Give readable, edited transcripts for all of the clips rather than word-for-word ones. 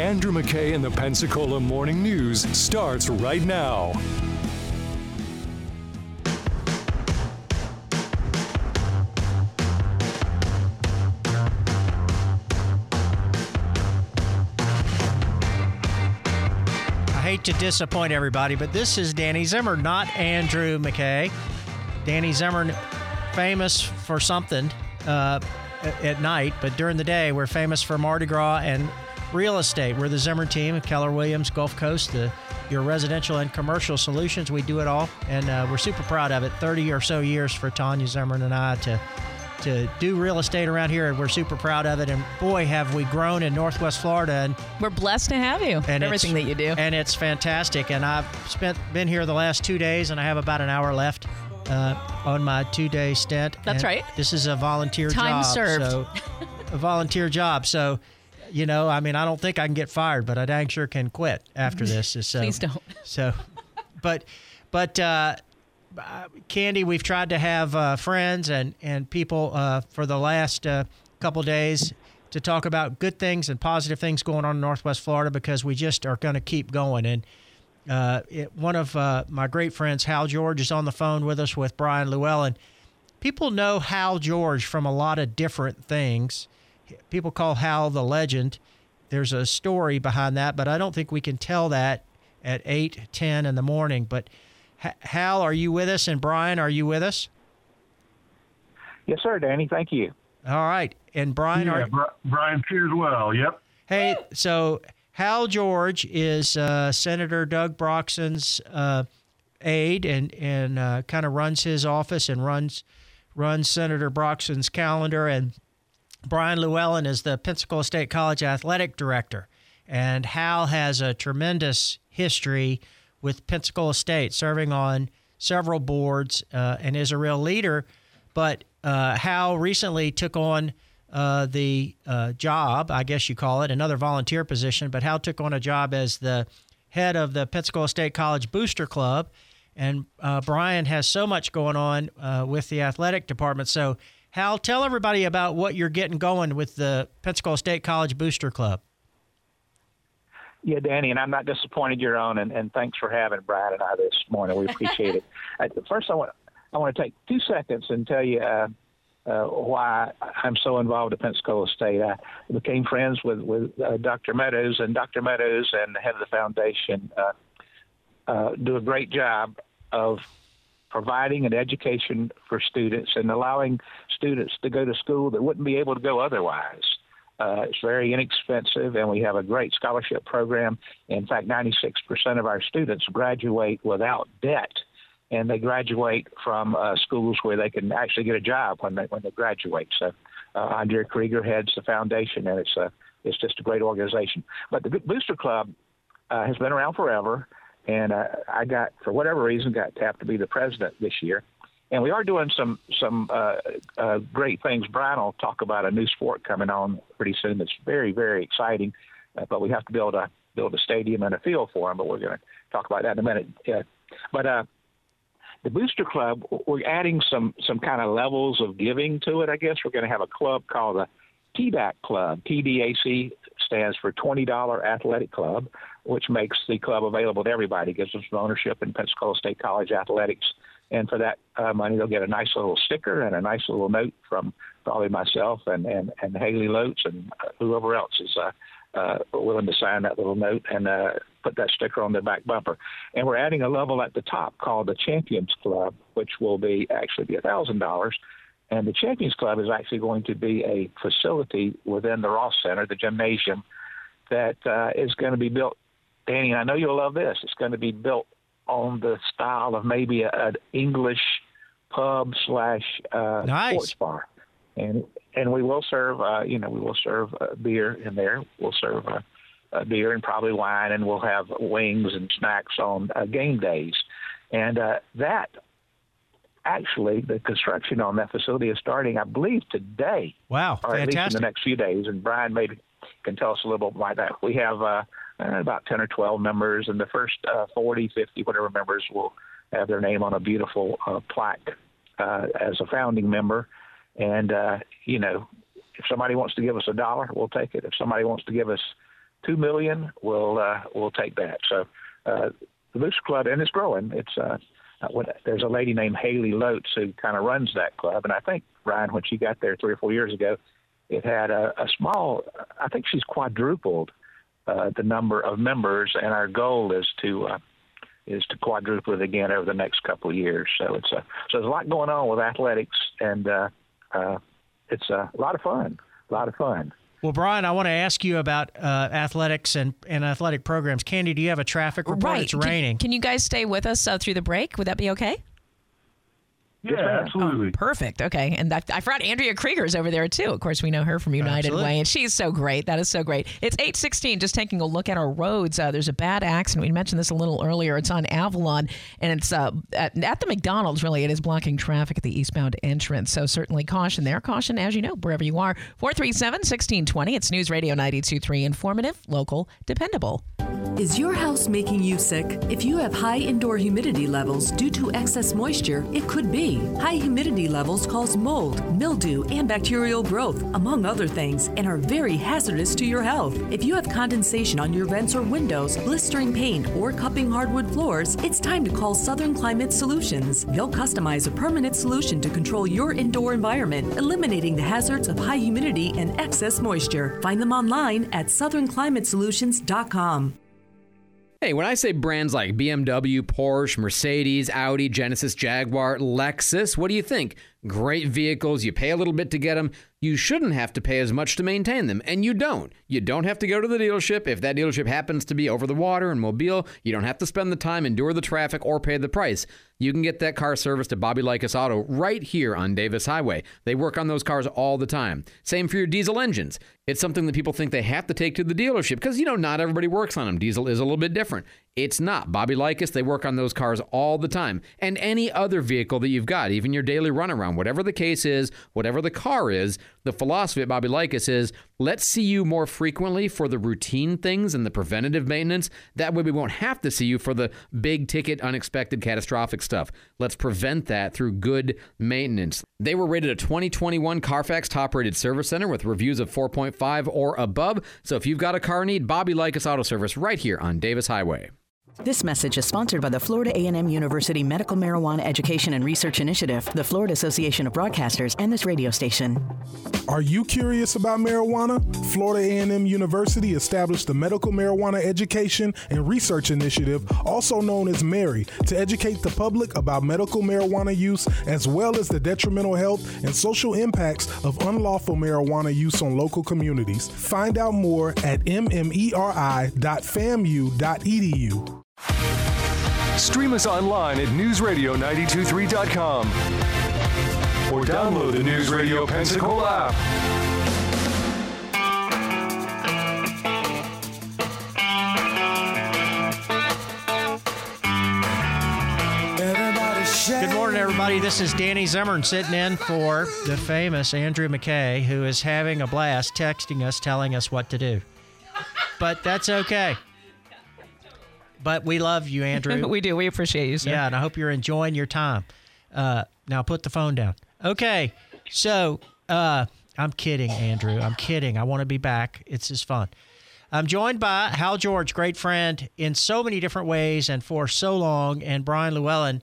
Andrew McKay and the Pensacola Morning News starts right now. I hate to disappoint everybody, but this is Danny Zimmern, not Andrew McKay. Danny Zimmern, famous for something at night, but during the day, we're famous for Mardi Gras and real estate. We're the Zimmern team, Keller Williams, Gulf Coast, your residential and commercial solutions. We do it all, and we're super proud of it. 30 or so years for Tanya Zimmern and I to do real estate around here, and we're super proud of it. And boy, have we grown in Northwest Florida. And we're blessed to have you and everything that you do. And it's fantastic. And I've been here the last 2 days, and I have about an hour left on my 2-day stint. That's right. This is a volunteer job. Time served. So, a volunteer job. So, you know, I mean, I don't think I can get fired, but I dang sure can quit after this. So, please don't. So, but Candy, we've tried to have friends and people for the last couple days to talk about good things and positive things going on in Northwest Florida, because we just are going to keep going. And one of my great friends, Hal George, is on the phone with us with Brian Llewellyn. People know Hal George from a lot of different things. People call Hal the legend. There's a story behind that, but I don't think we can tell that at 8:10 in the morning. But Hal, are you with us? And Brian, are you with us? Yes, sir, Danny. Thank you. All right. And Brian, Brian Peerswell. Yep. Hey, so Hal George is Senator Doug Brockson's aide, and kind of runs his office and runs Senator Brockson's calendar. And Brian Llewellyn is the Pensacola State College athletic director. And Hal has a tremendous history with Pensacola State, serving on several boards, and is a real leader. But Hal recently took on the job, I guess you call it, another volunteer position, but Hal took on a job as the head of the Pensacola State College Booster Club. And Brian has so much going on with the athletic department. So, Hal, tell everybody about what you're getting going with the Pensacola State College Booster Club. Yeah, Danny, and I'm not disappointed you're on, and thanks for having Brian and I this morning. We appreciate it. First, I want to take 2 seconds and tell you why I'm so involved at Pensacola State. I became friends with Dr. Meadows, and Dr. Meadows and the head of the foundation do a great job of providing an education for students and allowing students to go to school that wouldn't be able to go otherwise. It's very inexpensive, and we have a great scholarship program. In fact, 96% of our students graduate without debt, and they graduate from schools where they can actually get a job when they graduate. So Andrea Krieger heads the foundation, and it's just a great organization. But the Booster Club has been around forever, and I got, for whatever reason, got tapped to be the president this year. And we are doing some great things. Brian will talk about a new sport coming on pretty soon that's very, very exciting. But we have to build a stadium and a field for them. But we're going to talk about that in a minute. But the Booster Club, we're adding some kind of levels of giving to it, I guess. We're going to have a club called the TDAC Club. TDAC stands for $20 Athletic Club, which makes the club available to everybody. It gives them some ownership in Pensacola State College athletics. And for that money, they'll get a nice little sticker and a nice little note from probably myself and Haley Lotz and whoever else is willing to sign that little note and put that sticker on their back bumper. And we're adding a level at the top called the Champions Club, which will be $1,000. And the Champions Club is actually going to be a facility within the Ross Center, the gymnasium, that is going to be built. Danny, I know you'll love this. It's going to be built on the style of maybe an English pub / nice sports bar, and we will serve beer in there. We'll serve beer and probably wine, and we'll have wings and snacks on game days. And that actually, the construction on that facility is starting, I believe, today. Wow, or fantastic! At least in the next few days. And Brian maybe can tell us a little bit about that. We have about 10 or 12 members, and the first 40, 50, whatever members will have their name on a beautiful plaque as a founding member. And, if somebody wants to give us $1, we'll take it. If somebody wants to give us 2 million will take that. So the Booster Club, and it's growing. It's there's a lady named Haley Lotz who kind of runs that club, and I think, Ryan, when she got there 3 or 4 years ago, it had a small, I think she's quadrupled the number of members, and our goal is to quadruple it again over the next couple of years. So there's a lot going on with athletics, and it's a lot of fun. Well, Brian, I want to ask you about athletics and athletic programs. Candy, do you have a traffic report? Right. It's raining. Can you guys stay with us through the break? Would that be okay? Yeah, absolutely. Oh, perfect. Okay. And I forgot Andrea Krieger's over there, too. Of course, we know her from United Way, and she's so great. That is so great. It's 8:16, just taking a look at our roads. There's a bad accident. We mentioned this a little earlier. It's on Avalon, and it's at the McDonald's, really. It is blocking traffic at the eastbound entrance, so certainly caution there. Caution, as you know, wherever you are. 437-1620. It's News Radio 92.3. Informative, local, dependable. Is your house making you sick? If you have high indoor humidity levels due to excess moisture, it could be. High humidity levels cause mold, mildew, and bacterial growth, among other things, and are very hazardous to your health. If you have condensation on your vents or windows, blistering paint, or cupping hardwood floors, it's time to call Southern Climate Solutions. They'll customize a permanent solution to control your indoor environment, eliminating the hazards of high humidity and excess moisture. Find them online at southernclimatesolutions.com. Hey, when I say brands like BMW, Porsche, Mercedes, Audi, Genesis, Jaguar, Lexus, what do you think? Great vehicles. You pay a little bit to get them. You shouldn't have to pay as much to maintain them, and you don't. You don't have to go to the dealership. If that dealership happens to be over the water in Mobile, you don't have to spend the time, endure the traffic, or pay the price. You can get that car serviced at Bobby Likas Auto right here on Davis Highway. They work on those cars all the time. Same for your diesel engines. It's something that people think they have to take to the dealership because, you know, not everybody works on them. Diesel is a little bit different. It's not. Bobby Likas, they work on those cars all the time. And any other vehicle that you've got, even your daily runaround, whatever the case is, whatever the car is, the philosophy at Bobby Likas is, let's see you more frequently for the routine things and the preventative maintenance. That way we won't have to see you for the big-ticket, unexpected, catastrophic stuff. Let's prevent that through good maintenance. They were rated a 2021 Carfax top-rated service center with reviews of 4.5 or above. So if you've got a car need, Bobby Likas Auto Service right here on Davis Highway. This message is sponsored by the Florida A&M University Medical Marijuana Education and Research Initiative, the Florida Association of Broadcasters, and this radio station. Are you curious about marijuana? Florida A&M University established the Medical Marijuana Education and Research Initiative, also known as MARI, to educate the public about medical marijuana use as well as the detrimental health and social impacts of unlawful marijuana use on local communities. Find out more at mmeri.famu.edu. Stream us online at newsradio923.com or download the News Radio Pensacola app. Good morning, everybody. This is Danny Zimmern sitting in for the famous Andrew McKay, who is having a blast texting us, telling us what to do. But that's okay. But we love you, Andrew. We do. We appreciate you, sir. Yeah, and I hope you're enjoying your time. Now put the phone down. Okay. So I'm kidding, Andrew. I'm kidding. I want to be back. It's just fun. I'm joined by Hal George, great friend in so many different ways and for so long, and Brian Llewellyn.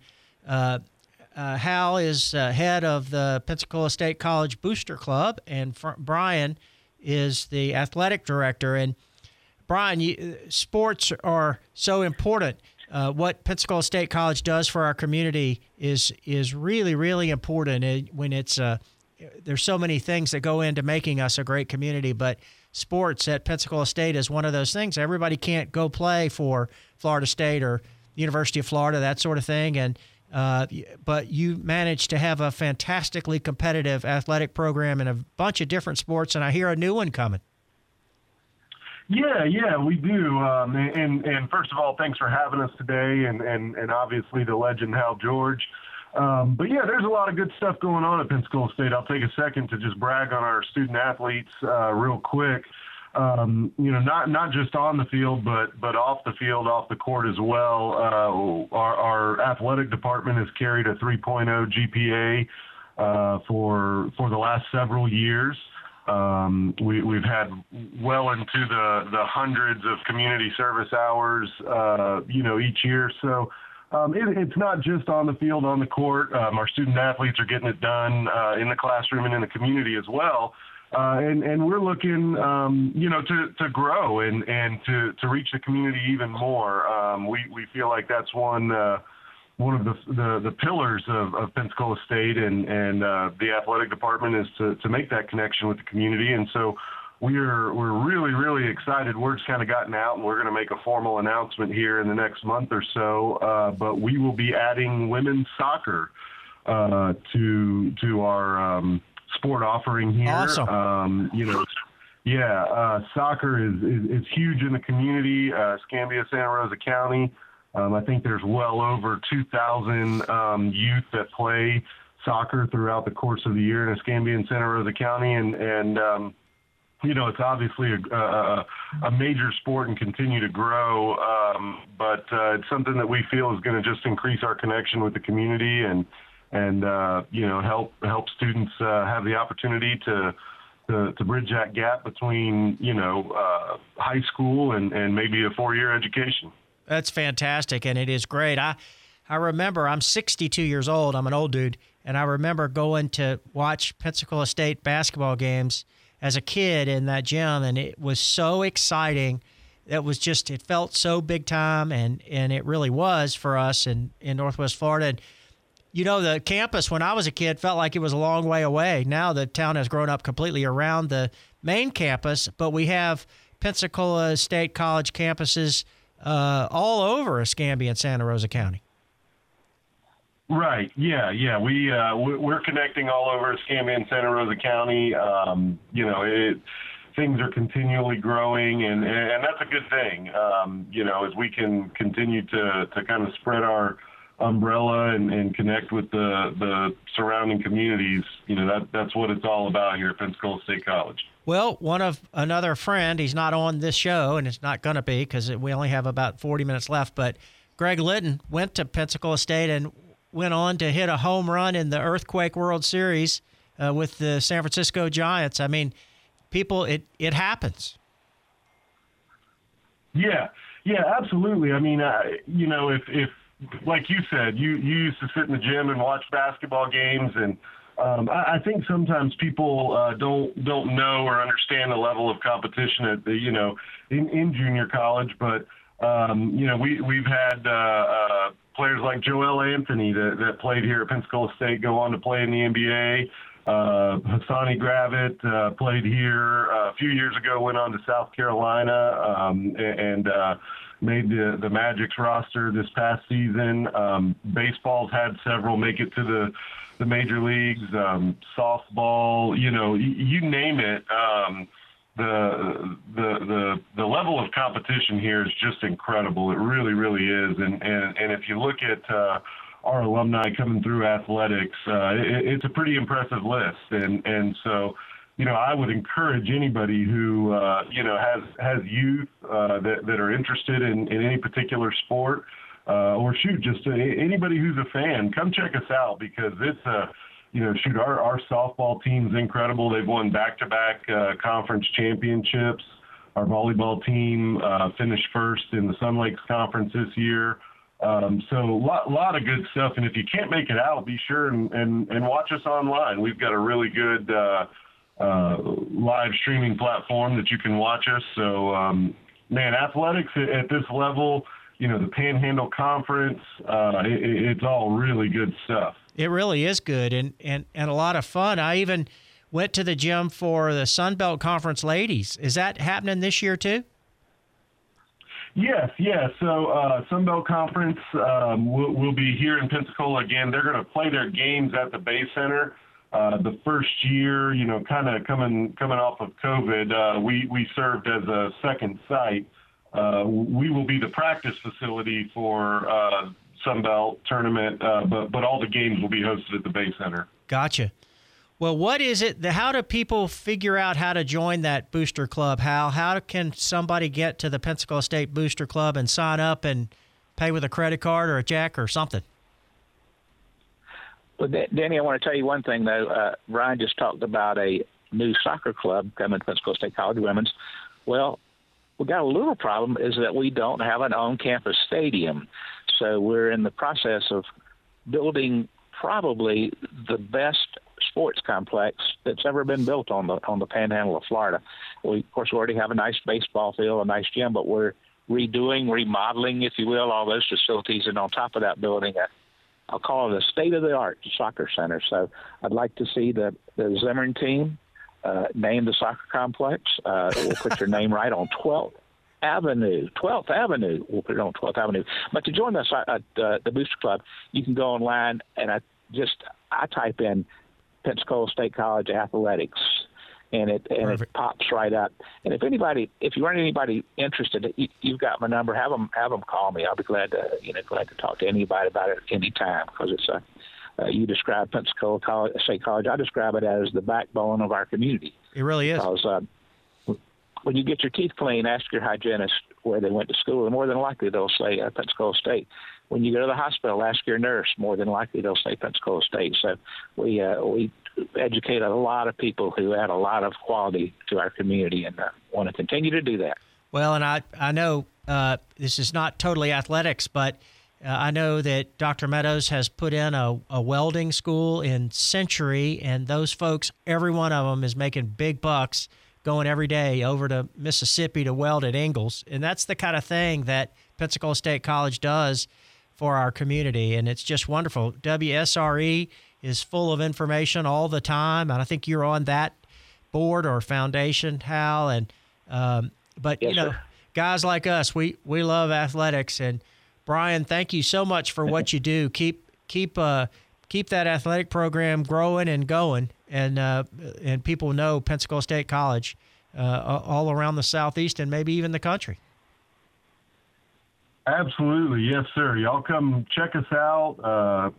Hal is head of the Pensacola State College Booster Club, and Brian is the athletic director. And Brian, sports are so important. What Pensacola State College does for our community is really, really important. And when there's so many things that go into making us a great community, but sports at Pensacola State is one of those things. Everybody can't go play for Florida State or University of Florida, that sort of thing. And but you managed to have a fantastically competitive athletic program in a bunch of different sports, and I hear a new one coming. Yeah, we do. And first of all, thanks for having us today, and obviously the legend Hal George. But yeah, there's a lot of good stuff going on at Pensacola State. I'll take a second to just brag on our student athletes real quick. Not just on the field, but off the field, off the court as well. Our athletic department has carried a 3.0 GPA for the last several years. We've had well into the hundreds of community service hours, each year. So it's not just on the field, on the court. Our student athletes are getting it done in the classroom and in the community as well. And we're looking, to grow and to reach the community even more. We feel like that's one of the pillars of Pensacola State and the athletic department is to make that connection with the community. And so we're really, really excited. Word's kind of gotten out, and we're going to make a formal announcement here in the next month or so. But we will be adding women's soccer to our sport offering here. Awesome. Soccer is huge in the community, Escambia, Santa Rosa County. I think there's well over 2,000 youth that play soccer throughout the course of the year in Escambia and Santa Rosa County. And it's obviously a major sport and continue to grow. But it's something that we feel is going to just increase our connection with the community and help students have the opportunity to bridge that gap between, high school and maybe a four-year education. That's fantastic, and it is great. I remember, I'm 62 years old. I'm an old dude, and I remember going to watch Pensacola State basketball games as a kid in that gym, and it was so exciting. It felt so big time, and it really was for us in Northwest Florida. And, the campus when I was a kid felt like it was a long way away. Now the town has grown up completely around the main campus, but we have Pensacola State College campuses all over Escambia and Santa Rosa County. Right. Yeah. We're connecting all over Escambia and Santa Rosa County. Things are continually growing, and that's a good thing. As we can continue to kind of spread our umbrella and connect with the surrounding communities, that's what it's all about here at Pensacola State College. Well, another friend, he's not on this show, and it's not going to be because we only have about 40 minutes left, but Greg Litton went to Pensacola State and went on to hit a home run in the Earthquake World Series with the San Francisco Giants. I mean, people, it happens. Yeah, absolutely. I mean, if like you said, you used to sit in the gym and watch basketball games, and I think sometimes people don't know or understand the level of competition in junior college. But we've had players like Joel Anthony that played here at Pensacola State go on to play in the NBA. Hassani Gravett played here a few years ago, went on to South Carolina, and made the Magic's roster this past season. Baseball's had several make it to the major leagues, softball, you name it. The level of competition here is just incredible. It really, really is. And if you look at our alumni coming through athletics, it's a pretty impressive list. And so, I would encourage anybody who, has youth that are interested in any particular sport, or anybody who's a fan, come check us out, because it's our softball team's incredible. They've won back-to-back conference championships. Our volleyball team finished first in the Sun Lakes Conference this year. So a lot of good stuff. And if you can't make it out, be sure and watch us online. We've got a really good live streaming platform that you can watch us. So, athletics at this level, the Panhandle Conference, it's all really good stuff. It really is good and a lot of fun. I even went to the gym for the Sun Belt Conference ladies. Is that happening this year too? Yes. Yeah. So, Sun Belt Conference, will be here in Pensacola again. They're going to play their games at the Bay Center. The first year, kind of coming off of COVID, we served as a second site. We will be the practice facility for Sunbelt Tournament, but all the games will be hosted at the Bay Center. Gotcha. Well, what is it? How do people figure out how to join that booster club? How can somebody get to the Pensacola State Booster Club and sign up and pay with a credit card or a check or something? Well, Danny, I want to tell you one thing, though. Ryan just talked about a new soccer club coming to Pensacola State College Women's. Well, we got a little problem is that we don't have an on-campus stadium. So we're in the process of building probably the best sports complex that's ever been built on the panhandle of Florida. We, of course, already have a nice baseball field, a nice gym, but we're redoing, remodeling, if you will, all those facilities, and on top of that building, I'll call it a state-of-the-art soccer center. So I'd like to see the Zimmern team name the soccer complex. We'll put your name right on 12th Avenue. 12th Avenue. We'll put it on 12th Avenue. But to join us at the Booster Club, you can go online, and I type in Pensacola State College Athletics, and it pops right up. And if you aren't anybody interested, you've got my number. Have them call me. I'll be glad to talk to anybody about it any time, because it's you describe Pensacola State College. I describe it as the backbone of our community. It really is. Because when you get your teeth clean, ask your hygienist where they went to school, and more than likely they'll say Pensacola State. When you go to the hospital, ask your nurse. More than likely, they'll say Pensacola State. So we educate a lot of people who add a lot of quality to our community and want to continue to do that. Well, and I know this is not totally athletics, but I know that Dr. Meadows has put in a welding school in Century, and those folks, every one of them is making big bucks going every day over to Mississippi to weld at Ingalls. And that's the kind of thing that Pensacola State College does for our community, and it's just wonderful. WSRE is full of information all the time, and I think you're on that board or foundation, Hal. And but yes, you know, sir, guys like us, we love athletics. And Brian, thank you so much for what you do. Keep that athletic program growing and going, and people know Pensacola State College all around the Southeast and maybe even the country. Absolutely. Yes, sir. Y'all come check us out.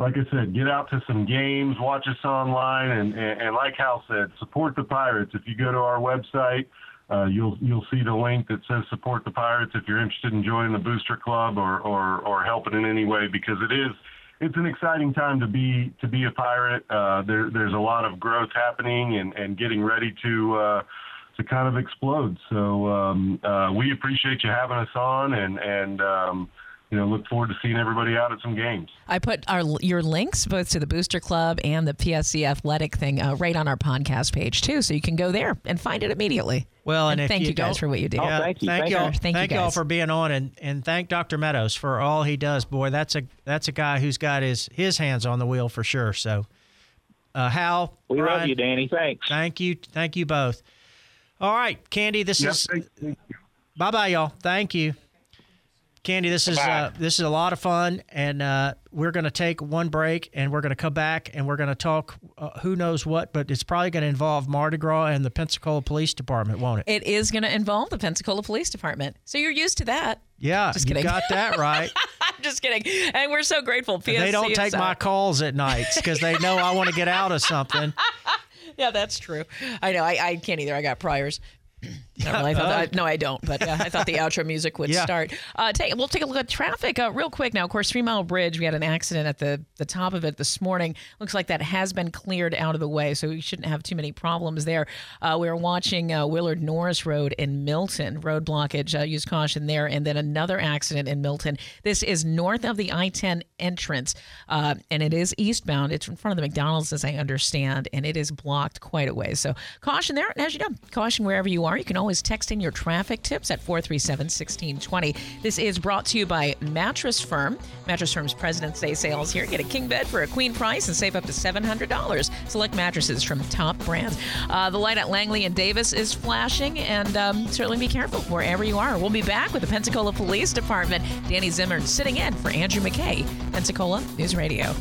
Like I said, get out to some games, watch us online, and like Hal said, support the Pirates. If you go to our website, you'll see the link that says support the Pirates if you're interested in joining the Booster Club or helping in any way, because it's an exciting time to be a Pirate. There's a lot of growth happening and getting ready to kind of explode. So we appreciate you having us on, and look forward to seeing everybody out at some games. I put your links both to the Booster Club and the PSC Athletic thing right on our podcast page too, so you can go there and find it immediately. Well, and thank you guys for what you do. Yeah, thank you all for being on, and thank Dr. Meadows for all he does. Boy, that's a guy who's got his hands on the wheel for sure. So, Hal, we love you, Danny. Thanks. Thank you both. All right, Candy, this is – bye-bye, y'all. Thank you. Candy, this is a lot of fun, and we're going to take one break, and we're going to come back, and we're going to talk who knows what, but it's probably going to involve Mardi Gras and the Pensacola Police Department, won't it? It is going to involve the Pensacola Police Department, so you're used to that. Yeah, just kidding. You got that right. I'm just kidding, and we're so grateful. PSC, they don't take my calls at nights because they know I want to get out of something. Yeah, that's true. I know. I can't either. I got priors. Not really. I don't. But I thought the outro music would start. We'll take a look at traffic real quick now. Of course, 3 Mile Bridge, we had an accident at the top of it this morning. Looks like that has been cleared out of the way, so we shouldn't have too many problems there. We were watching Willard Norris Road in Milton. Road blockage. Use caution there. And then another accident in Milton. This is north of the I-10 entrance, and it is eastbound. It's in front of the McDonald's, as I understand, and it is blocked quite a way. So caution there. And as you know, caution wherever you are. You can always text in your traffic tips at 437-1620. This is brought to you by Mattress Firm. Mattress Firm's President's Day sales here. Get a king bed for a queen price and save up to $700. Select mattresses from top brands. The light at Langley and Davis is flashing, and certainly be careful wherever you are. We'll be back with the Pensacola Police Department. Danny Zimmern sitting in for Andrew McKay, Pensacola News Radio.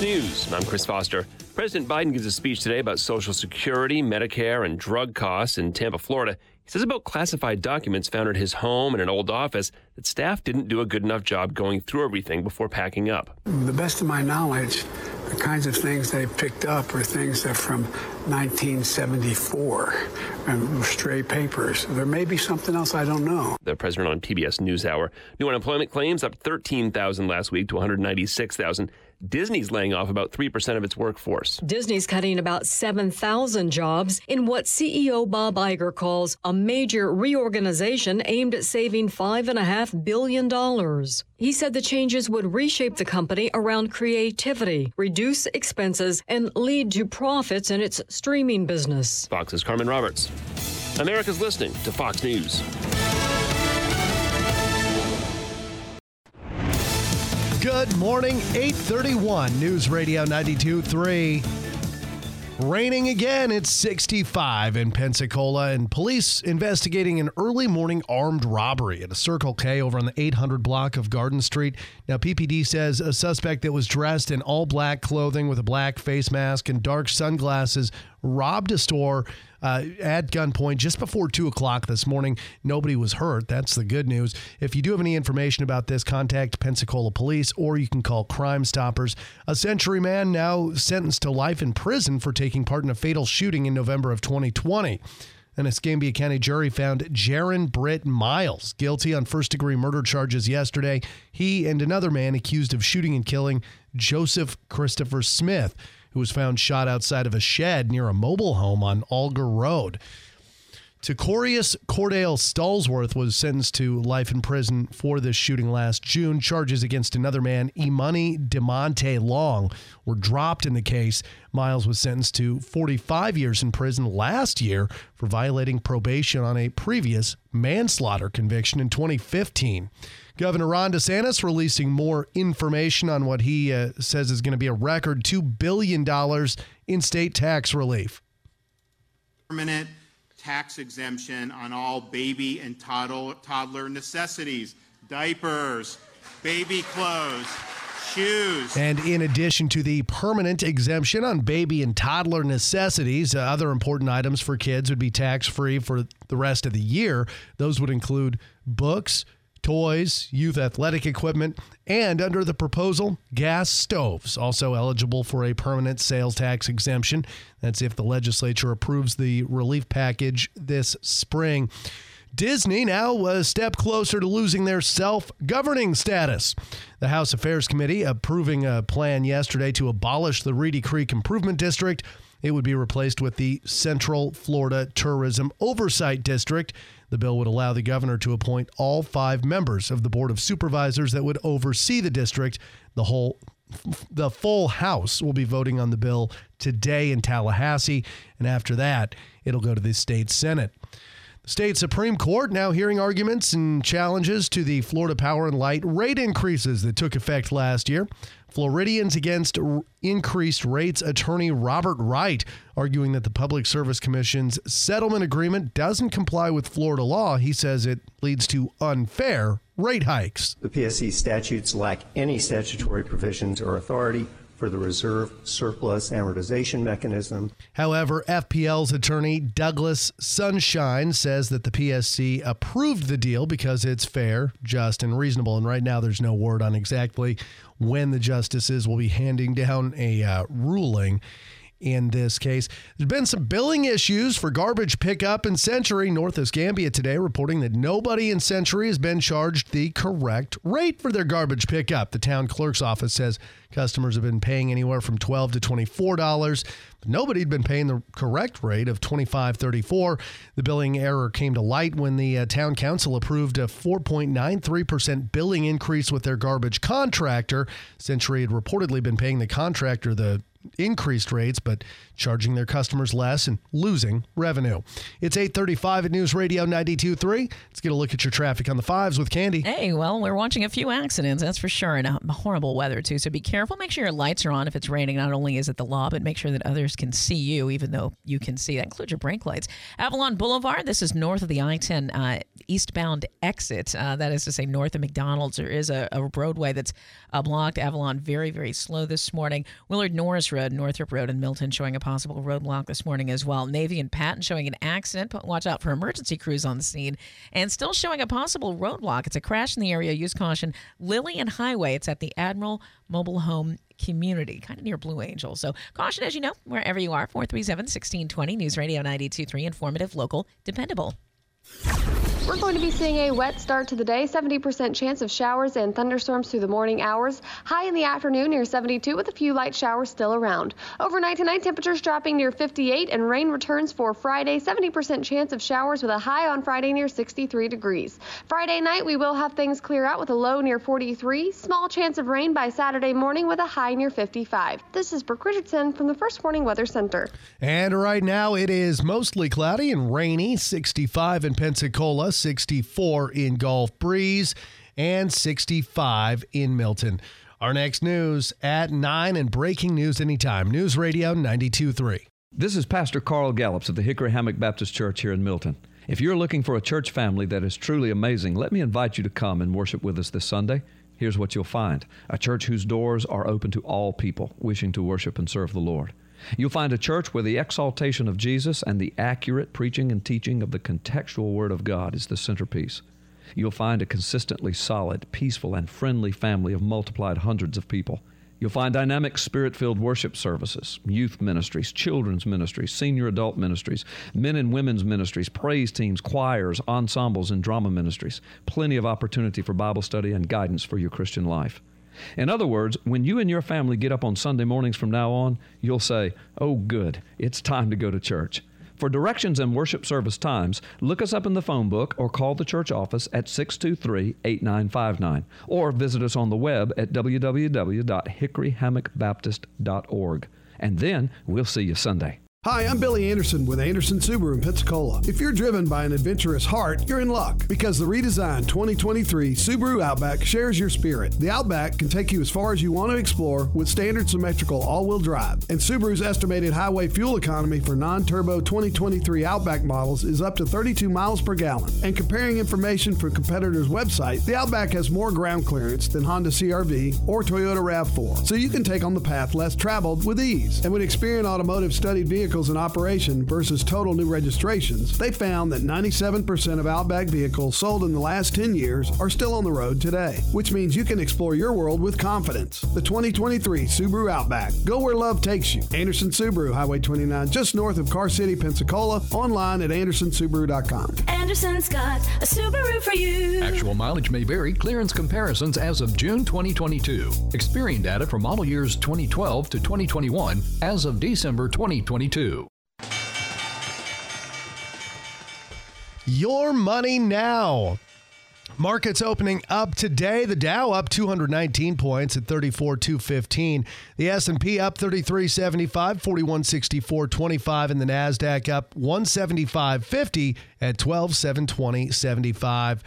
News. I'm Chris Foster. President Biden gives a speech today about Social Security, Medicare, and drug costs in Tampa, Florida. He says about classified documents found at his home and an old office that staff didn't do a good enough job going through everything before packing up. To the best of my knowledge, The kinds of things they picked up were things that from 1974 and stray papers. There may be something else, I don't know. The president on PBS NewsHour. New unemployment claims up 13,000 last week to 196,000. Disney's laying off about 3% of its workforce. Disney's cutting about 7,000 jobs in what CEO Bob Iger calls a major reorganization aimed at saving $5.5 billion. He said the changes would reshape the company around creativity, reduce expenses, and lead to profits in its streaming business. Fox's Carmen Roberts. America's listening to Fox News. Good morning, 831 News Radio 92.3. Raining again, it's 65 in Pensacola, and police investigating an early morning armed robbery at a Circle K over on the 800 block of Garden Street. Now, PPD says a suspect that was dressed in all black clothing with a black face mask and dark sunglasses robbed a store at gunpoint just before 2 o'clock this morning. Nobody was hurt. That's the good news. If you do have any information about this, contact Pensacola Police, or you can call Crime Stoppers. A Century man now sentenced to life in prison for taking part in a fatal shooting in November of 2020. An Escambia County jury found Jaron Britt Miles guilty on first-degree murder charges yesterday. He and another man accused of shooting and killing Joseph Christopher Smith, who was found shot outside of a shed near a mobile home on Alger Road. Tacorius Cordale Stallsworth was sentenced to life in prison for this shooting last June. Charges against another man, Imani DeMonte Long, were dropped in the case. Miles was sentenced to 45 years in prison last year for violating probation on a previous manslaughter conviction in 2015. Governor Ron DeSantis releasing more information on what he says is going to be a record $2 billion in state tax relief. Permanent tax exemption on all baby and toddler necessities, diapers, baby clothes, shoes. And in addition to the permanent exemption on baby and toddler necessities, other important items for kids would be tax-free for the rest of the year. Those would include books, toys, youth athletic equipment, and under the proposal, gas stoves, also eligible for a permanent sales tax exemption. That's if the legislature approves the relief package this spring. Disney now a step closer to losing their self-governing status. The House Affairs Committee approving a plan yesterday to abolish the Reedy Creek Improvement District. It would be replaced with the Central Florida Tourism Oversight District. The bill would allow the governor to appoint all 5 members of the Board of Supervisors that would oversee the district. The full House will be voting on the bill today in Tallahassee, and after that, it'll go to the state Senate. The state Supreme Court now hearing arguments and challenges to the Florida Power and Light rate increases that took effect last year. Floridians Against Increased Rates attorney Robert Wright arguing that the Public Service Commission's settlement agreement doesn't comply with Florida law. He says it leads to unfair rate hikes. The PSC statutes lack any statutory provisions or authority for the reserve surplus amortization mechanism. However, FPL's attorney Douglas Sunshine says that the PSC approved the deal because it's fair, just, and reasonable. And right now there's no word on exactly when the justices will be handing down a ruling in this case. There's been some billing issues for garbage pickup in Century. North Escambia today reporting that nobody in Century has been charged the correct rate for their garbage pickup. The town clerk's office says customers have been paying anywhere from $12 to $24. But nobody had been paying the correct rate of $25.34. The billing error came to light when the town council approved a 4.93% billing increase with their garbage contractor. Century had reportedly been paying the contractor the increased rates, but charging their customers less and losing revenue. It's 8:35 at News Radio 92.3. Let's get a look at your traffic on the fives with Candy. Hey, well, we're watching a few accidents, that's for sure, and horrible weather, too, so be careful. Make sure your lights are on if it's raining. Not only is it the law, but make sure that others can see you, even though you can see. That includes your brake lights. Avalon Boulevard, this is north of the I-10 eastbound exit. That is to say, north of McDonald's. There is a roadway that's blocked. Avalon very, very slow this morning. Willard Norris Road, Northrop Road, and Milton showing a possible roadblock this morning as well. Navy and Patton showing an accident. Watch out for emergency crews on the scene. And still showing a possible roadblock. It's a crash in the area. Use caution. Lillian Highway. It's at the Admiral Mobile Home Community, kind of near Blue Angel. So caution, as you know, wherever you are. 437-1620, News Radio 92.3, informative, local, dependable. We're going to be seeing a wet start to the day, 70% chance of showers and thunderstorms through the morning hours. High in the afternoon near 72 with a few light showers still around. Overnight tonight, temperatures dropping near 58 and rain returns for Friday, 70% chance of showers with a high on Friday near 63 degrees. Friday night, we will have things clear out with a low near 43, small chance of rain by Saturday morning with a high near 55. This is Brooke Richardson from the First Warning Weather Center. And right now it is mostly cloudy and rainy, 65 in Pensacola, 64 in Gulf Breeze, and 65 in Milton. Our next news at 9 and breaking news anytime. News Radio 92.3. This is Pastor Carl Gallups of the Hickory Hammock Baptist Church here in Milton. If you're looking for a church family that is truly amazing, let me invite you to come and worship with us this Sunday. Here's what you'll find: a church whose doors are open to all people wishing to worship and serve the Lord. You'll find a church where the exaltation of Jesus and the accurate preaching and teaching of the contextual Word of God is the centerpiece. You'll find a consistently solid, peaceful, and friendly family of multiplied hundreds of people. You'll find dynamic Spirit-filled worship services, youth ministries, children's ministries, senior adult ministries, men and women's ministries, praise teams, choirs, ensembles, and drama ministries. Plenty of opportunity for Bible study and guidance for your Christian life. In other words, when you and your family get up on Sunday mornings from now on, you'll say, "Oh, good, it's time to go to church." For directions and worship service times, look us up in the phone book or call the church office at 623-8959 or visit us on the web at www.hickoryhammockbaptist.org. And then we'll see you Sunday. Hi, I'm Billy Anderson with Anderson Subaru in Pensacola. If you're driven by an adventurous heart, you're in luck because the redesigned 2023 Subaru Outback shares your spirit. The Outback can take you as far as you want to explore with standard symmetrical all-wheel drive. And Subaru's estimated highway fuel economy for non-turbo 2023 Outback models is up to 32 miles per gallon. And comparing information from competitors' websites, the Outback has more ground clearance than Honda CR-V or Toyota RAV4, so you can take on the path less traveled with ease. And when Experian Automotive studied vehicles in operation versus total new registrations, they found that 97% of Outback vehicles sold in the last 10 years are still on the road today, which means you can explore your world with confidence. The 2023 Subaru Outback. Go where love takes you. Anderson Subaru, Highway 29, just north of Car City, Pensacola, online at andersonsubaru.com. Anderson's got a Subaru for you. Actual mileage may vary. Clearance comparisons as of June 2022. Experian data for model years 2012 to 2021 as of December 2022. Your money now. Markets opening up today. The Dow up 219 points at 34,215. The S&P up 33.75, 41.64.25. And the NASDAQ up 175.50 at 12.720.75.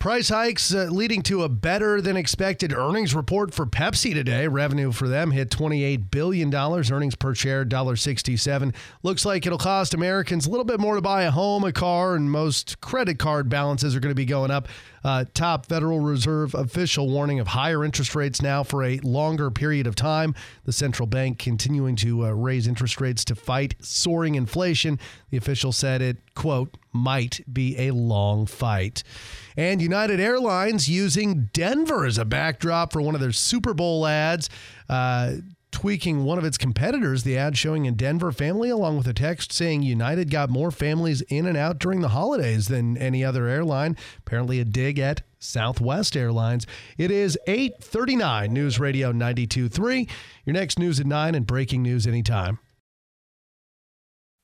Price hikes leading to a better-than-expected earnings report for Pepsi today. Revenue for them hit $28 billion. Earnings per share, $1.67. Looks like it'll cost Americans a little bit more to buy a home, a car, and most credit card balances are going to be going up. Top Federal Reserve official warning of higher interest rates now for a longer period of time. The central bank continuing to raise interest rates to fight soaring inflation. The official said it, quote, might be a long fight. And United Airlines using Denver as a backdrop for one of their Super Bowl ads, tweaking one of its competitors. The ad showing a Denver family along with a text saying United got more families in and out during the holidays than any other airline. Apparently a dig at Southwest Airlines. It is 8:39, News Radio 92.3. Your next news at 9 and breaking news anytime.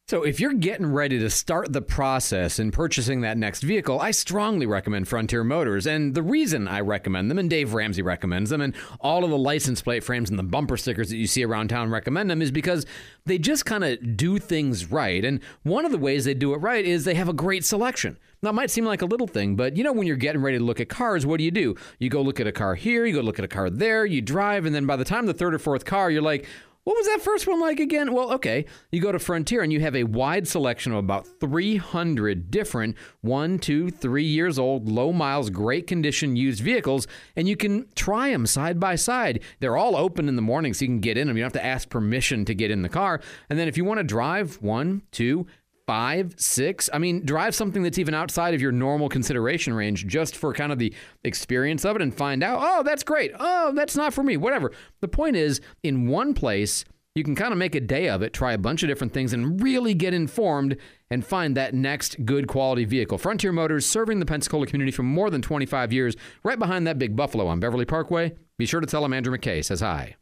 So if you're getting ready to start the process in purchasing that next vehicle, I strongly recommend Frontier Motors. And the reason I recommend them, and Dave Ramsey recommends them, and all of the license plate frames and the bumper stickers that you see around town recommend them, is because they just kind of do things right. And one of the ways they do it right is they have a great selection. Now, it might seem like a little thing, but you know, when you're getting ready to look at cars, what do? You go look at a car here, you go look at a car there, you drive, and then by the time the third or fourth car, you're like, What was that first one like again? Well, okay, you go to Frontier and you have a wide selection of about 300 different 1, 2, 3 years old, low miles, great condition used vehicles, and you can try them side by side. They're all open in the morning, so you can get in them. You don't have to ask permission to get in the car. And then if you want to drive 1, 2, 5, 6, I mean, drive something that's even outside of your normal consideration range just for kind of the experience of it and find out, oh, that's great. Oh, that's not for me, whatever. The point is, in one place, you can kind of make a day of it, try a bunch of different things and really get informed and find that next good quality vehicle. Frontier Motors, serving the Pensacola community for more than 25 years, right behind that big Buffalo on Beverly Parkway. Be sure to tell them Andrew McKay says hi.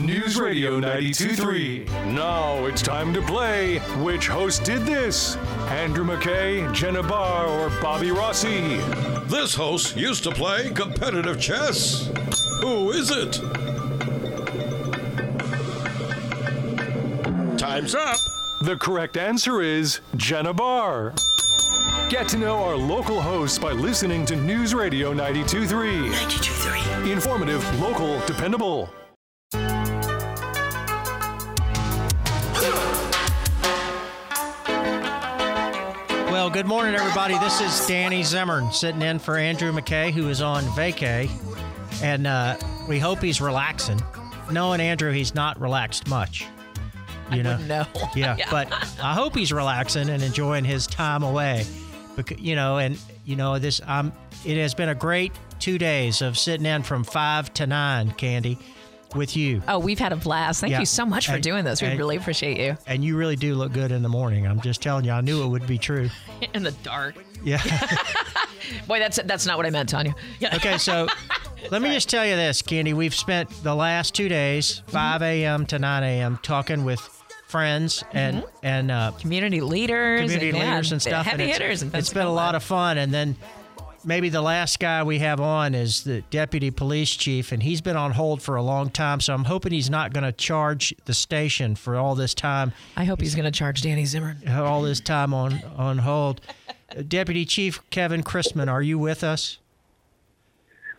News Radio 92.3. Now it's time to play Which Host Did This? Andrew McKay, Jenna Barr, or Bobby Rossi? This host used to play competitive chess. Who is it? Time's up. The correct answer is Jenna Barr. Get to know our local hosts by listening to News Radio 92.3. 92.3. Informative, local, dependable. Well, good morning, everybody. This is Danny Zimmern sitting in for Andrew McKay, who is on vacay, and we hope he's relaxing. Knowing Andrew, he's not relaxed much. You know? Yeah, but I hope he's relaxing and enjoying his time away. It has been a great 2 days of sitting in from 5 to 9, Candy, with you. Oh, we've had a blast. Thank you so much for doing this. We really appreciate you. And you really do look good in the morning. I'm just telling you, I knew it would be true. In the dark. Yeah. Boy, that's not what I meant, Tanya. Yeah. Okay, so let me just tell you this, Candy. We've spent the last 2 days, 5 a.m. to 9 a.m., talking with friends and community leaders and stuff. Heavy hitters. And it's been a lot of fun. And then maybe the last guy we have on is the deputy police chief, and he's been on hold for a long time, so I'm hoping he's not going to charge the station for all this time. I hope he's going to charge Danny Zimmern. All this time on hold. Deputy Chief Kevin Christman, are you with us?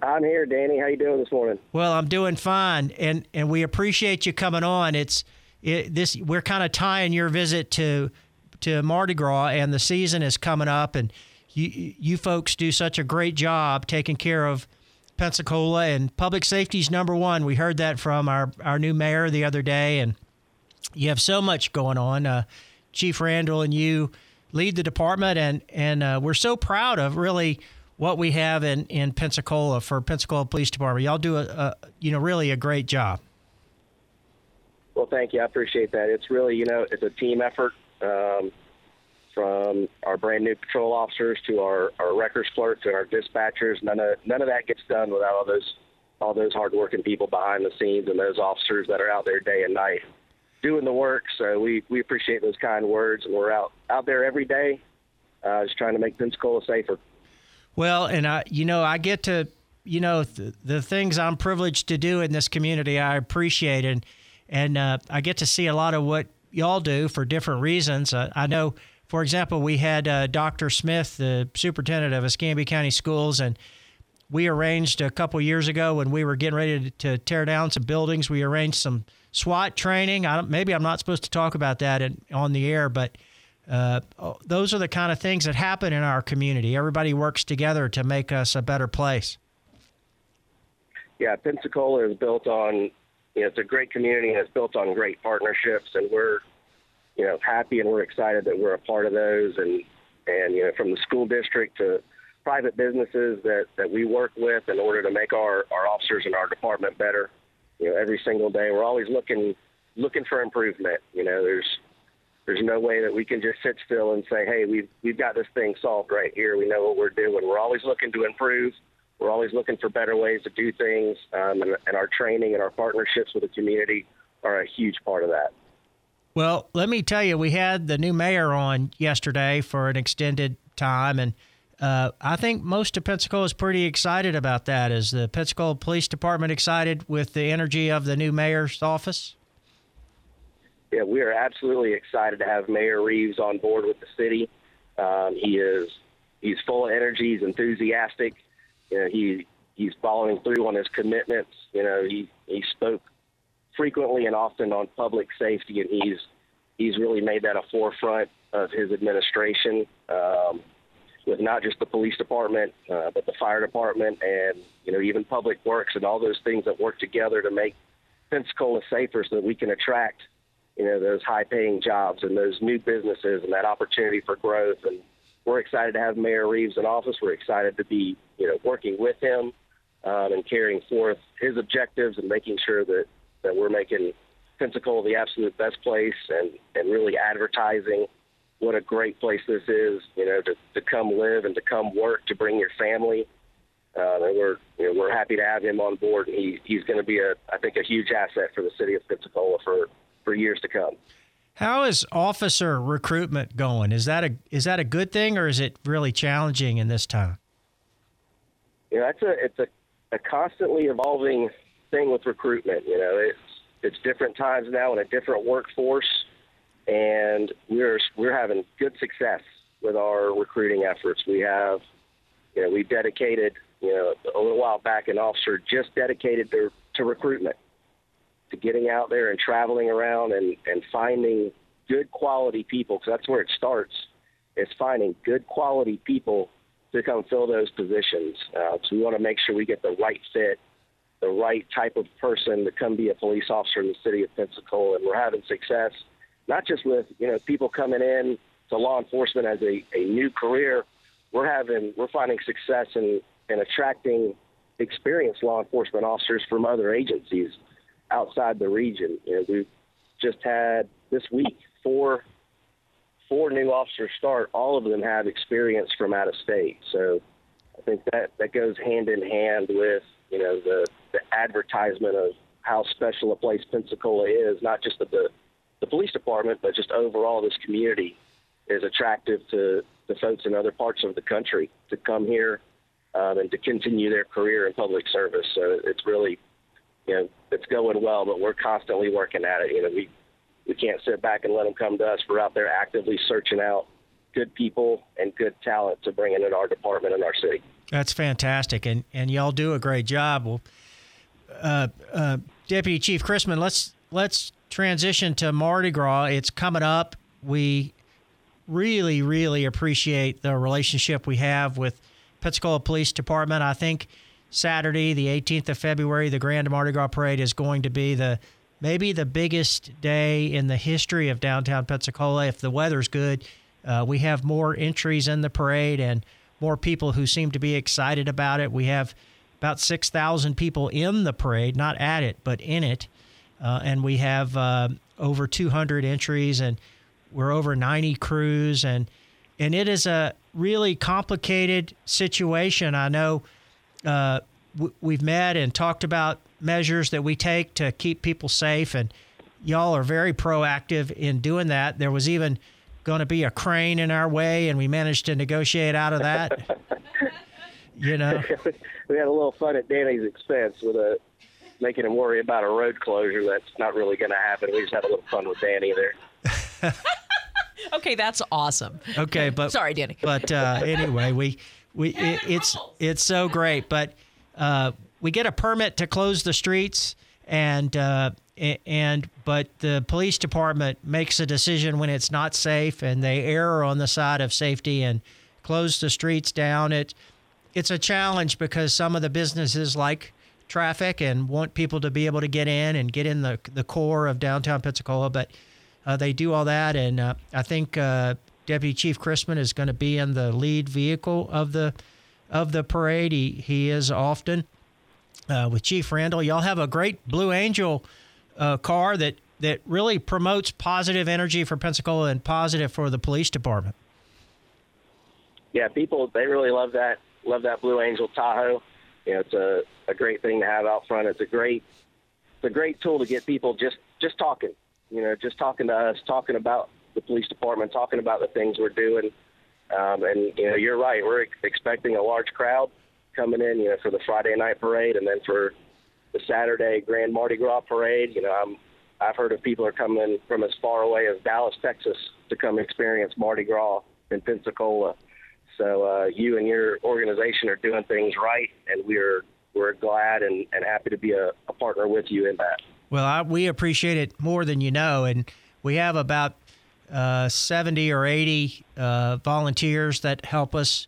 I'm here, Danny. How you doing this morning? Well, I'm doing fine, and we appreciate you coming on. We're kind of tying your visit to Mardi Gras, and the season is coming up, and You folks do such a great job taking care of Pensacola, and public safety is number one. We heard that from our new mayor the other day, and you have so much going on. Chief Randall and you lead the department, and we're so proud of really what we have in Pensacola for Pensacola Police Department. Y'all do a great job. Well, thank you. I appreciate that. It's really, it's a team effort. From our brand new patrol officers to our records clerks and our dispatchers, none of that gets done without all those hardworking people behind the scenes and those officers that are out there day and night doing the work. So we appreciate those kind words, and we're out there every day, just trying to make Pensacola safer. Well, and I get to the things I'm privileged to do in this community. I appreciate and I get to see a lot of what y'all do for different reasons. I know. For example, we had Dr. Smith, the superintendent of Escambia County Schools, and we arranged a couple years ago when we were getting ready to tear down some buildings, we arranged some SWAT training. Maybe I'm not supposed to talk about that on the air, but those are the kind of things that happen in our community. Everybody works together to make us a better place. Yeah, Pensacola is built on, it's a great community, and it's built on great partnerships, and we're happy and we're excited that we're a part of those, and from the school district to private businesses that we work with in order to make our officers and our department better. Every single day we're always looking for improvement. There's no way that we can just sit still and say, hey, we've got this thing solved right here. We know what we're doing. We're always looking to improve. We're always looking for better ways to do things, and our training and our partnerships with the community are a huge part of that. Well, let me tell you, we had the new mayor on yesterday for an extended time, and I think most of Pensacola is pretty excited about that. Is the Pensacola Police Department excited with the energy of the new mayor's office? Yeah, we are absolutely excited to have Mayor Reeves on board with the city. He's full of energy. He's enthusiastic. He's following through on his commitments. He spoke frequently and often on public safety, and he's really made that a forefront of his administration, with not just the police department, but the fire department, and even public works, and all those things that work together to make Pensacola safer, so that we can attract those high-paying jobs and those new businesses and that opportunity for growth. And we're excited to have Mayor Reeves in office. We're excited to be working with him and carrying forth his objectives and making sure that we're making Pensacola the absolute best place, and really advertising what a great place this is, to come live and to come work, to bring your family. And we're happy to have him on board. He's going to be, I think, a huge asset for the city of Pensacola for years to come. How is officer recruitment going? Is that a good thing, or is it really challenging in this time? It's a constantly evolving thing with recruitment. It's different times now and a different workforce, and we're having good success with our recruiting efforts. We have, we dedicated, a little while back, an officer just dedicated to recruitment, to getting out there and traveling around and finding good quality people, because that's where it starts, is finding good quality people to come fill those positions. So we want to make sure we get the right fit, the right type of person to come be a police officer in the city of Pensacola. And we're having success, not just with, people coming in to law enforcement as a new career. We're finding success in attracting experienced law enforcement officers from other agencies outside the region. We've just had this week four new officers start. All of them have experience from out of state. So I think that goes hand in hand with, the advertisement of how special a place Pensacola is, not just the police department, but just overall this community is attractive to the folks in other parts of the country to come here and to continue their career in public service. So it's really, it's going well, but we're constantly working at it. We can't sit back and let them come to us. We're out there actively searching out good people and good talent to bring into our department and our city. That's fantastic, and y'all do a great job. Well, Deputy Chief Christman, let's transition to Mardi Gras. It's coming up. We really, really appreciate the relationship we have with Pensacola Police Department. I think Saturday, the 18th of February, the Grand Mardi Gras Parade is going to be maybe the biggest day in the history of downtown Pensacola. If the weather's good, we have more entries in the parade and more people who seem to be excited about it. We have about 6,000 people in the parade, not at it, but in it. And we have over 200 entries, and we're over 90 crews. And it is a really complicated situation. I know we've met and talked about measures that we take to keep people safe, and y'all are very proactive in doing that. There was even going to be a crane in our way, and we managed to negotiate out of that. We had a little fun at Danny's expense with making him worry about a road closure. That's not really going to happen. We just had a little fun with Danny there. Okay, that's awesome. Okay, but sorry, Danny. But anyway, it's so great. But we get a permit to close the streets, but the police department makes a decision when it's not safe, and they err on the side of safety and close the streets down. It's a challenge because some of the businesses like traffic and want people to be able to get in and get in the core of downtown Pensacola, but they do all that. And I think Deputy Chief Christman is going to be in the lead vehicle of the parade. He is often with Chief Randall. Y'all have a great Blue Angel car that really promotes positive energy for Pensacola and positive for the police department. Yeah, people, they really love that Blue Angel Tahoe. It's a great thing to have out front. It's a great tool to get people just talking, just talking to us, talking about the police department, talking about the things we're doing. And, you're right. We're expecting a large crowd coming in, for the Friday night parade, and then for the Saturday Grand Mardi Gras parade. I've heard of people are coming from as far away as Dallas, Texas, to come experience Mardi Gras in Pensacola. So you and your organization are doing things right, and we're glad and happy to be a partner with you in that. Well, we appreciate it more than you know. And we have about 70 or 80 volunteers that help us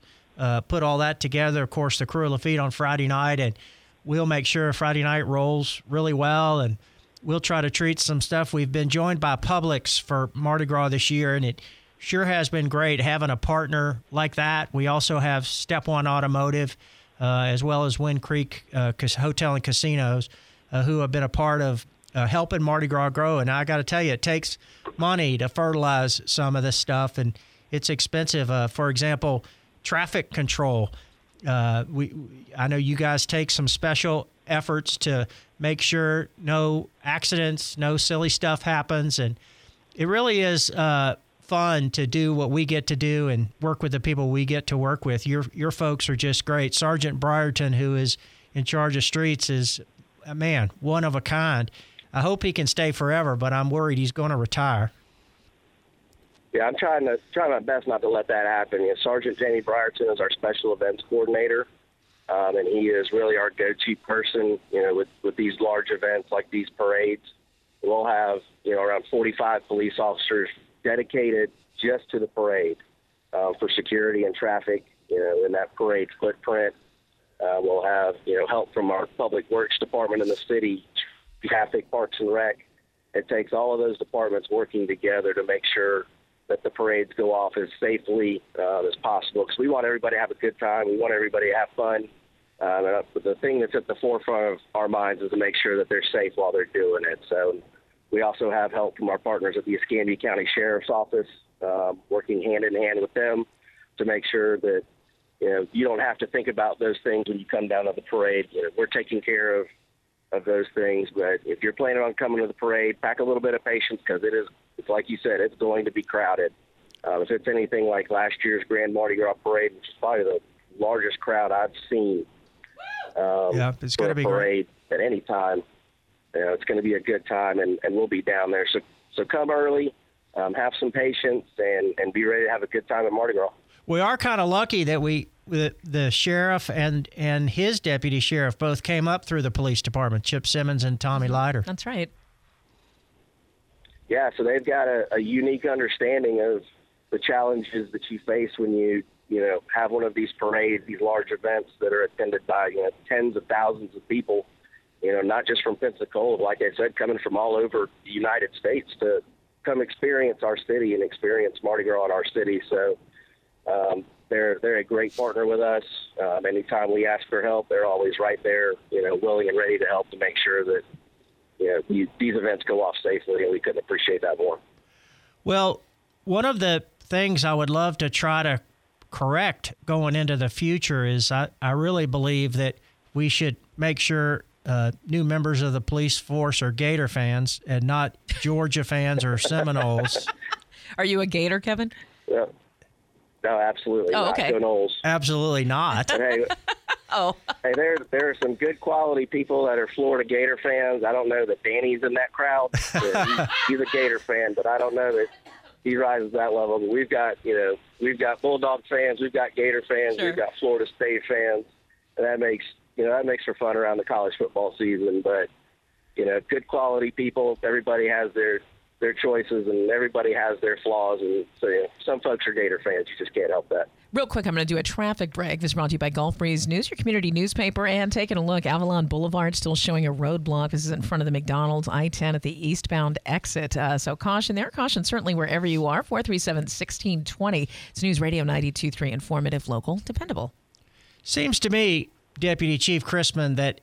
put all that together. Of course, the Crew of Lafitte on Friday night, and we'll make sure Friday night rolls really well. And we'll try to treat some stuff. We've been joined by Publix for Mardi Gras this year, and it sure has been great having a partner like that. We also have Step One Automotive, as well as Wind Creek Hotel and Casinos, who have been a part of helping Mardi Gras grow. And I got to tell you, it takes money to fertilize some of this stuff, and it's expensive. For example, traffic control. I know you guys take some special efforts to make sure no accidents, no silly stuff happens. And it really is fun to do what we get to do and work with the people we get to work with. Your folks are just great. Sergeant Brierton, who is in charge of streets, is a man, one of a kind. I hope he can stay forever, but I'm worried he's going to retire. Yeah, I'm trying my best not to let that happen. You know, Sergeant Jamie Brierton is our special events coordinator, and he is really our go-to person. You know, with these large events like these parades, we'll have around 45 police officers dedicated just to the parade for security and traffic. You know, in that parade footprint, we'll have help from our public works department in the city, traffic, parks and rec. It takes all of those departments working together to make sure that the parades go off as safely as possible, because we want everybody to have a good time. We want everybody to have fun. But the thing that's at the forefront of our minds is to make sure that they're safe while they're doing it. So we also have help from our partners at the Escambia County Sheriff's Office, working hand-in-hand with them to make sure that you don't have to think about those things when you come down to the parade. We're taking care of those things. But if you're planning on coming to the parade, pack a little bit of patience, because it's like you said, it's going to be crowded. If it's anything like last year's Grand Mardi Gras Parade, which is probably the largest crowd I've seen it's going to be a parade great. At any time, it's going to be a good time, and we'll be down there. So come early, have some patience, and be ready to have a good time at Mardi Gras. We are kind of lucky that the sheriff and his deputy sheriff both came up through the police department, Chip Simmons and Tommy Leiter. That's right. Yeah, so they've got a unique understanding of the challenges that you face when you have one of these parades, these large events that are attended by tens of thousands of people. Not just from Pensacola, like I said, coming from all over the United States to come experience our city and experience Mardi Gras in our city. So they're a great partner with us. Anytime we ask for help, they're always right there, willing and ready to help to make sure that these events go off safely, and we couldn't appreciate that more. Well, one of the things I would love to try to correct going into the future is I really believe that we should make sure new members of the police force are Gator fans and not Georgia fans or Seminoles. Are you a Gator, Kevin? Yeah. No, absolutely not. Okay. Seminoles. Absolutely not. Hey, there are some good quality people that are Florida Gator fans. I don't know that Danny's in that crowd. He's a Gator fan, but I don't know that he rises that level. But we've got Bulldog fans, we've got Gator fans, sure. We've got Florida State fans, and that makes for fun around the college football season. But good quality people. Everybody has their choices, and everybody has their flaws. And so some folks are Gator fans. You just can't help that. Real quick, I'm going to do a traffic break. This is brought to you by Gulf Breeze News, your community newspaper. And taking a look, Avalon Boulevard still showing a roadblock. This is in front of the McDonald's, I-10 at the eastbound exit. So caution there. Caution certainly wherever you are. 437-1620. It's News Radio 92.3. Informative, local, dependable. Seems to me, Deputy Chief Christman, that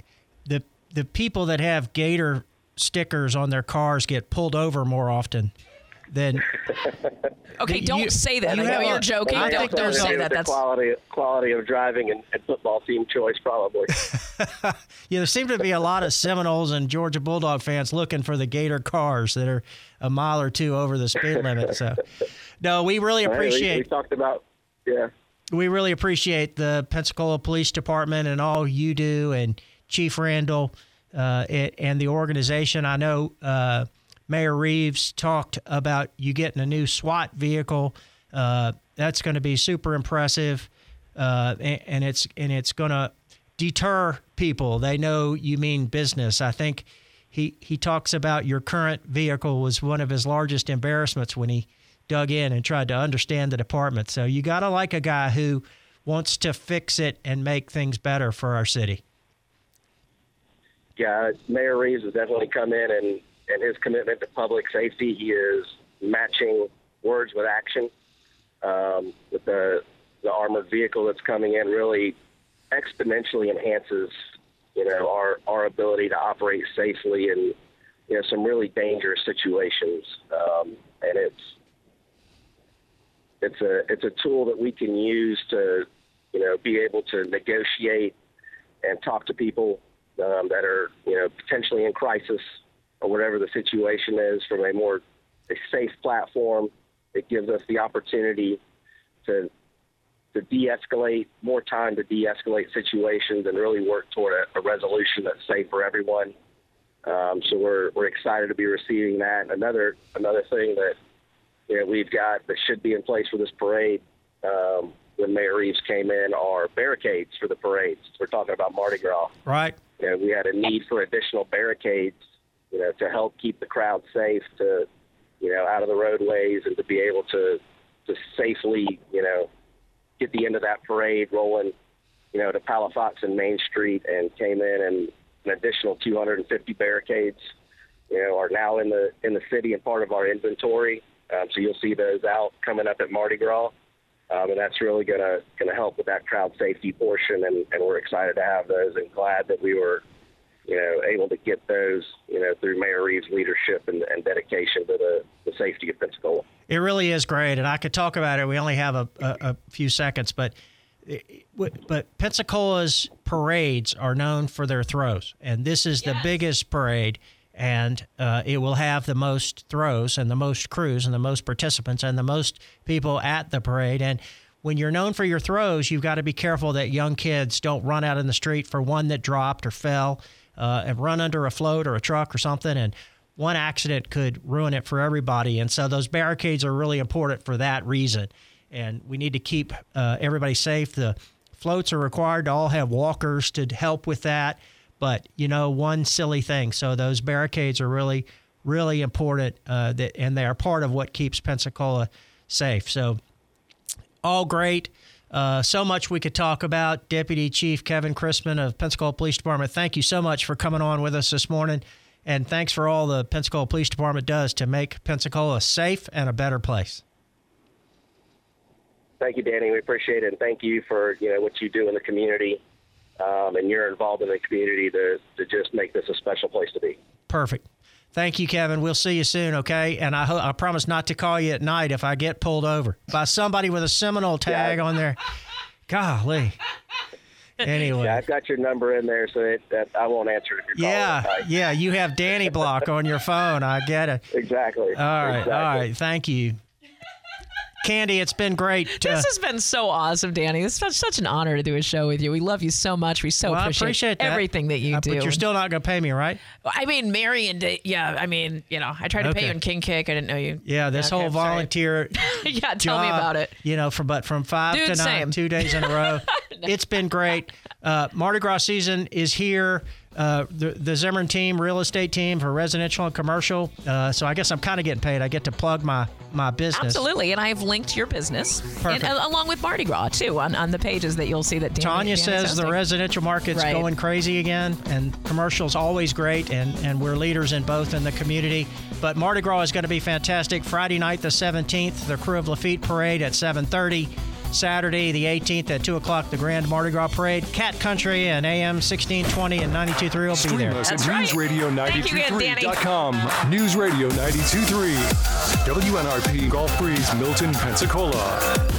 the people that have Gator stickers on their cars get pulled over more often than. Okay, don't say that. I know you're joking. Don't say that. That's quality of driving and football team choice, probably. There seem to be a lot of Seminoles and Georgia Bulldog fans looking for the Gator cars that are a mile or two over the speed limit. So, no, we really appreciate. We talked about, yeah. We really appreciate the Pensacola Police Department and all you do, and Chief Randall and the organization. I know Mayor Reeves talked about you getting a new SWAT vehicle. That's going to be super impressive, and it's going to deter people. They know you mean business. I think he talks about your current vehicle was one of his largest embarrassments when he dug in and tried to understand the department. So you got to like a guy who wants to fix it and make things better for our city. Yeah, Mayor Reeves has definitely come in, and his commitment to public safety, he is matching words with action. With the armored vehicle that's coming in really exponentially enhances, you know, our ability to operate safely in, you know, some really dangerous situations. And it's a tool that we can use to, you know, be able to negotiate and talk to people that are, you know, potentially in crisis or whatever the situation is from a safe platform. It gives us the opportunity to de-escalate, more time to de-escalate situations and really work toward a resolution that's safe for everyone. So we're excited to be receiving that. Another thing that, you know, we've got that should be in place for this parade when Mayor Reeves came in are barricades for the parades. We're talking about Mardi Gras. Right. You know, we had a need for additional barricades, you know, to help keep the crowd safe, to, you know, out of the roadways and to be able to safely, you know, get the end of that parade rolling, you know, to Palafox and Main Street, and came in and an additional 250 barricades, you know, are now in the city and part of our inventory. So you'll see those out coming up at Mardi Gras. And that's really going to help with that crowd safety portion, and we're excited to have those and glad that we were, you know, able to get those, you know, through Mayor Reeves' leadership and dedication to the safety of Pensacola. It really is great, and I could talk about it. We only have a few seconds, but Pensacola's parades are known for their throws, and this is the biggest parade. And it will have the most throws and the most crews and the most participants and the most people at the parade. And when you're known for your throws, you've got to be careful that young kids don't run out in the street for one that dropped or fell and run under a float or a truck or something. And one accident could ruin it for everybody. And so those barricades are really important for that reason. And we need to keep everybody safe. The floats are required to all have walkers to help with that. But, you know, one silly thing. So those barricades are really, really important, and they are part of what keeps Pensacola safe. So all great. So much we could talk about. Deputy Chief Kevin Christman of Pensacola Police Department, thank you so much for coming on with us this morning. And thanks for all the Pensacola Police Department does to make Pensacola safe and a better place. Thank you, Danny. We appreciate it. And thank you for, you know, what you do in the community. And you're involved in the community to just make this a special place to be. Perfect. Thank you, Kevin. We'll see you soon, okay? And I promise not to call you at night if I get pulled over by somebody with a Seminole tag on there. Golly. Anyway. Yeah, I've got your number in there, so I won't answer if you're calling. Yeah, you have Danny Block on your phone. I get it. Exactly. All right. Thank you. Candy, it's been great. This has been so awesome, Danny. It's such an honor to do a show with you. We love you so much. We appreciate everything that you do. But you're still not going to pay me, right? I mean, you know, I tried to pay you in King Kick. I didn't know you. Yeah, this whole volunteer yeah, tell job, me about it. You know, from 5 Dude, to 9, same. 2 days in a row. No. It's been great. Mardi Gras season is here. The Zimmerman team, real estate team for residential and commercial. So I guess I'm kind of getting paid. I get to plug my business. Absolutely. And I have linked your business. Perfect. And, along with Mardi Gras, too, on the pages that you'll see that Tanya says the residential market's going crazy again, and commercial's always great, and we're leaders in both in the community. But Mardi Gras is going to be fantastic. Friday night, the 17th, the Crew of Lafitte Parade at 7:30. Saturday, the 18th at 2 o'clock, the Grand Mardi Gras Parade. Cat Country and AM 1620 and 92.3 will be there. Stream us at newsradio923.com. News Radio 92.3. WNRP Golf Breeze, Milton, Pensacola.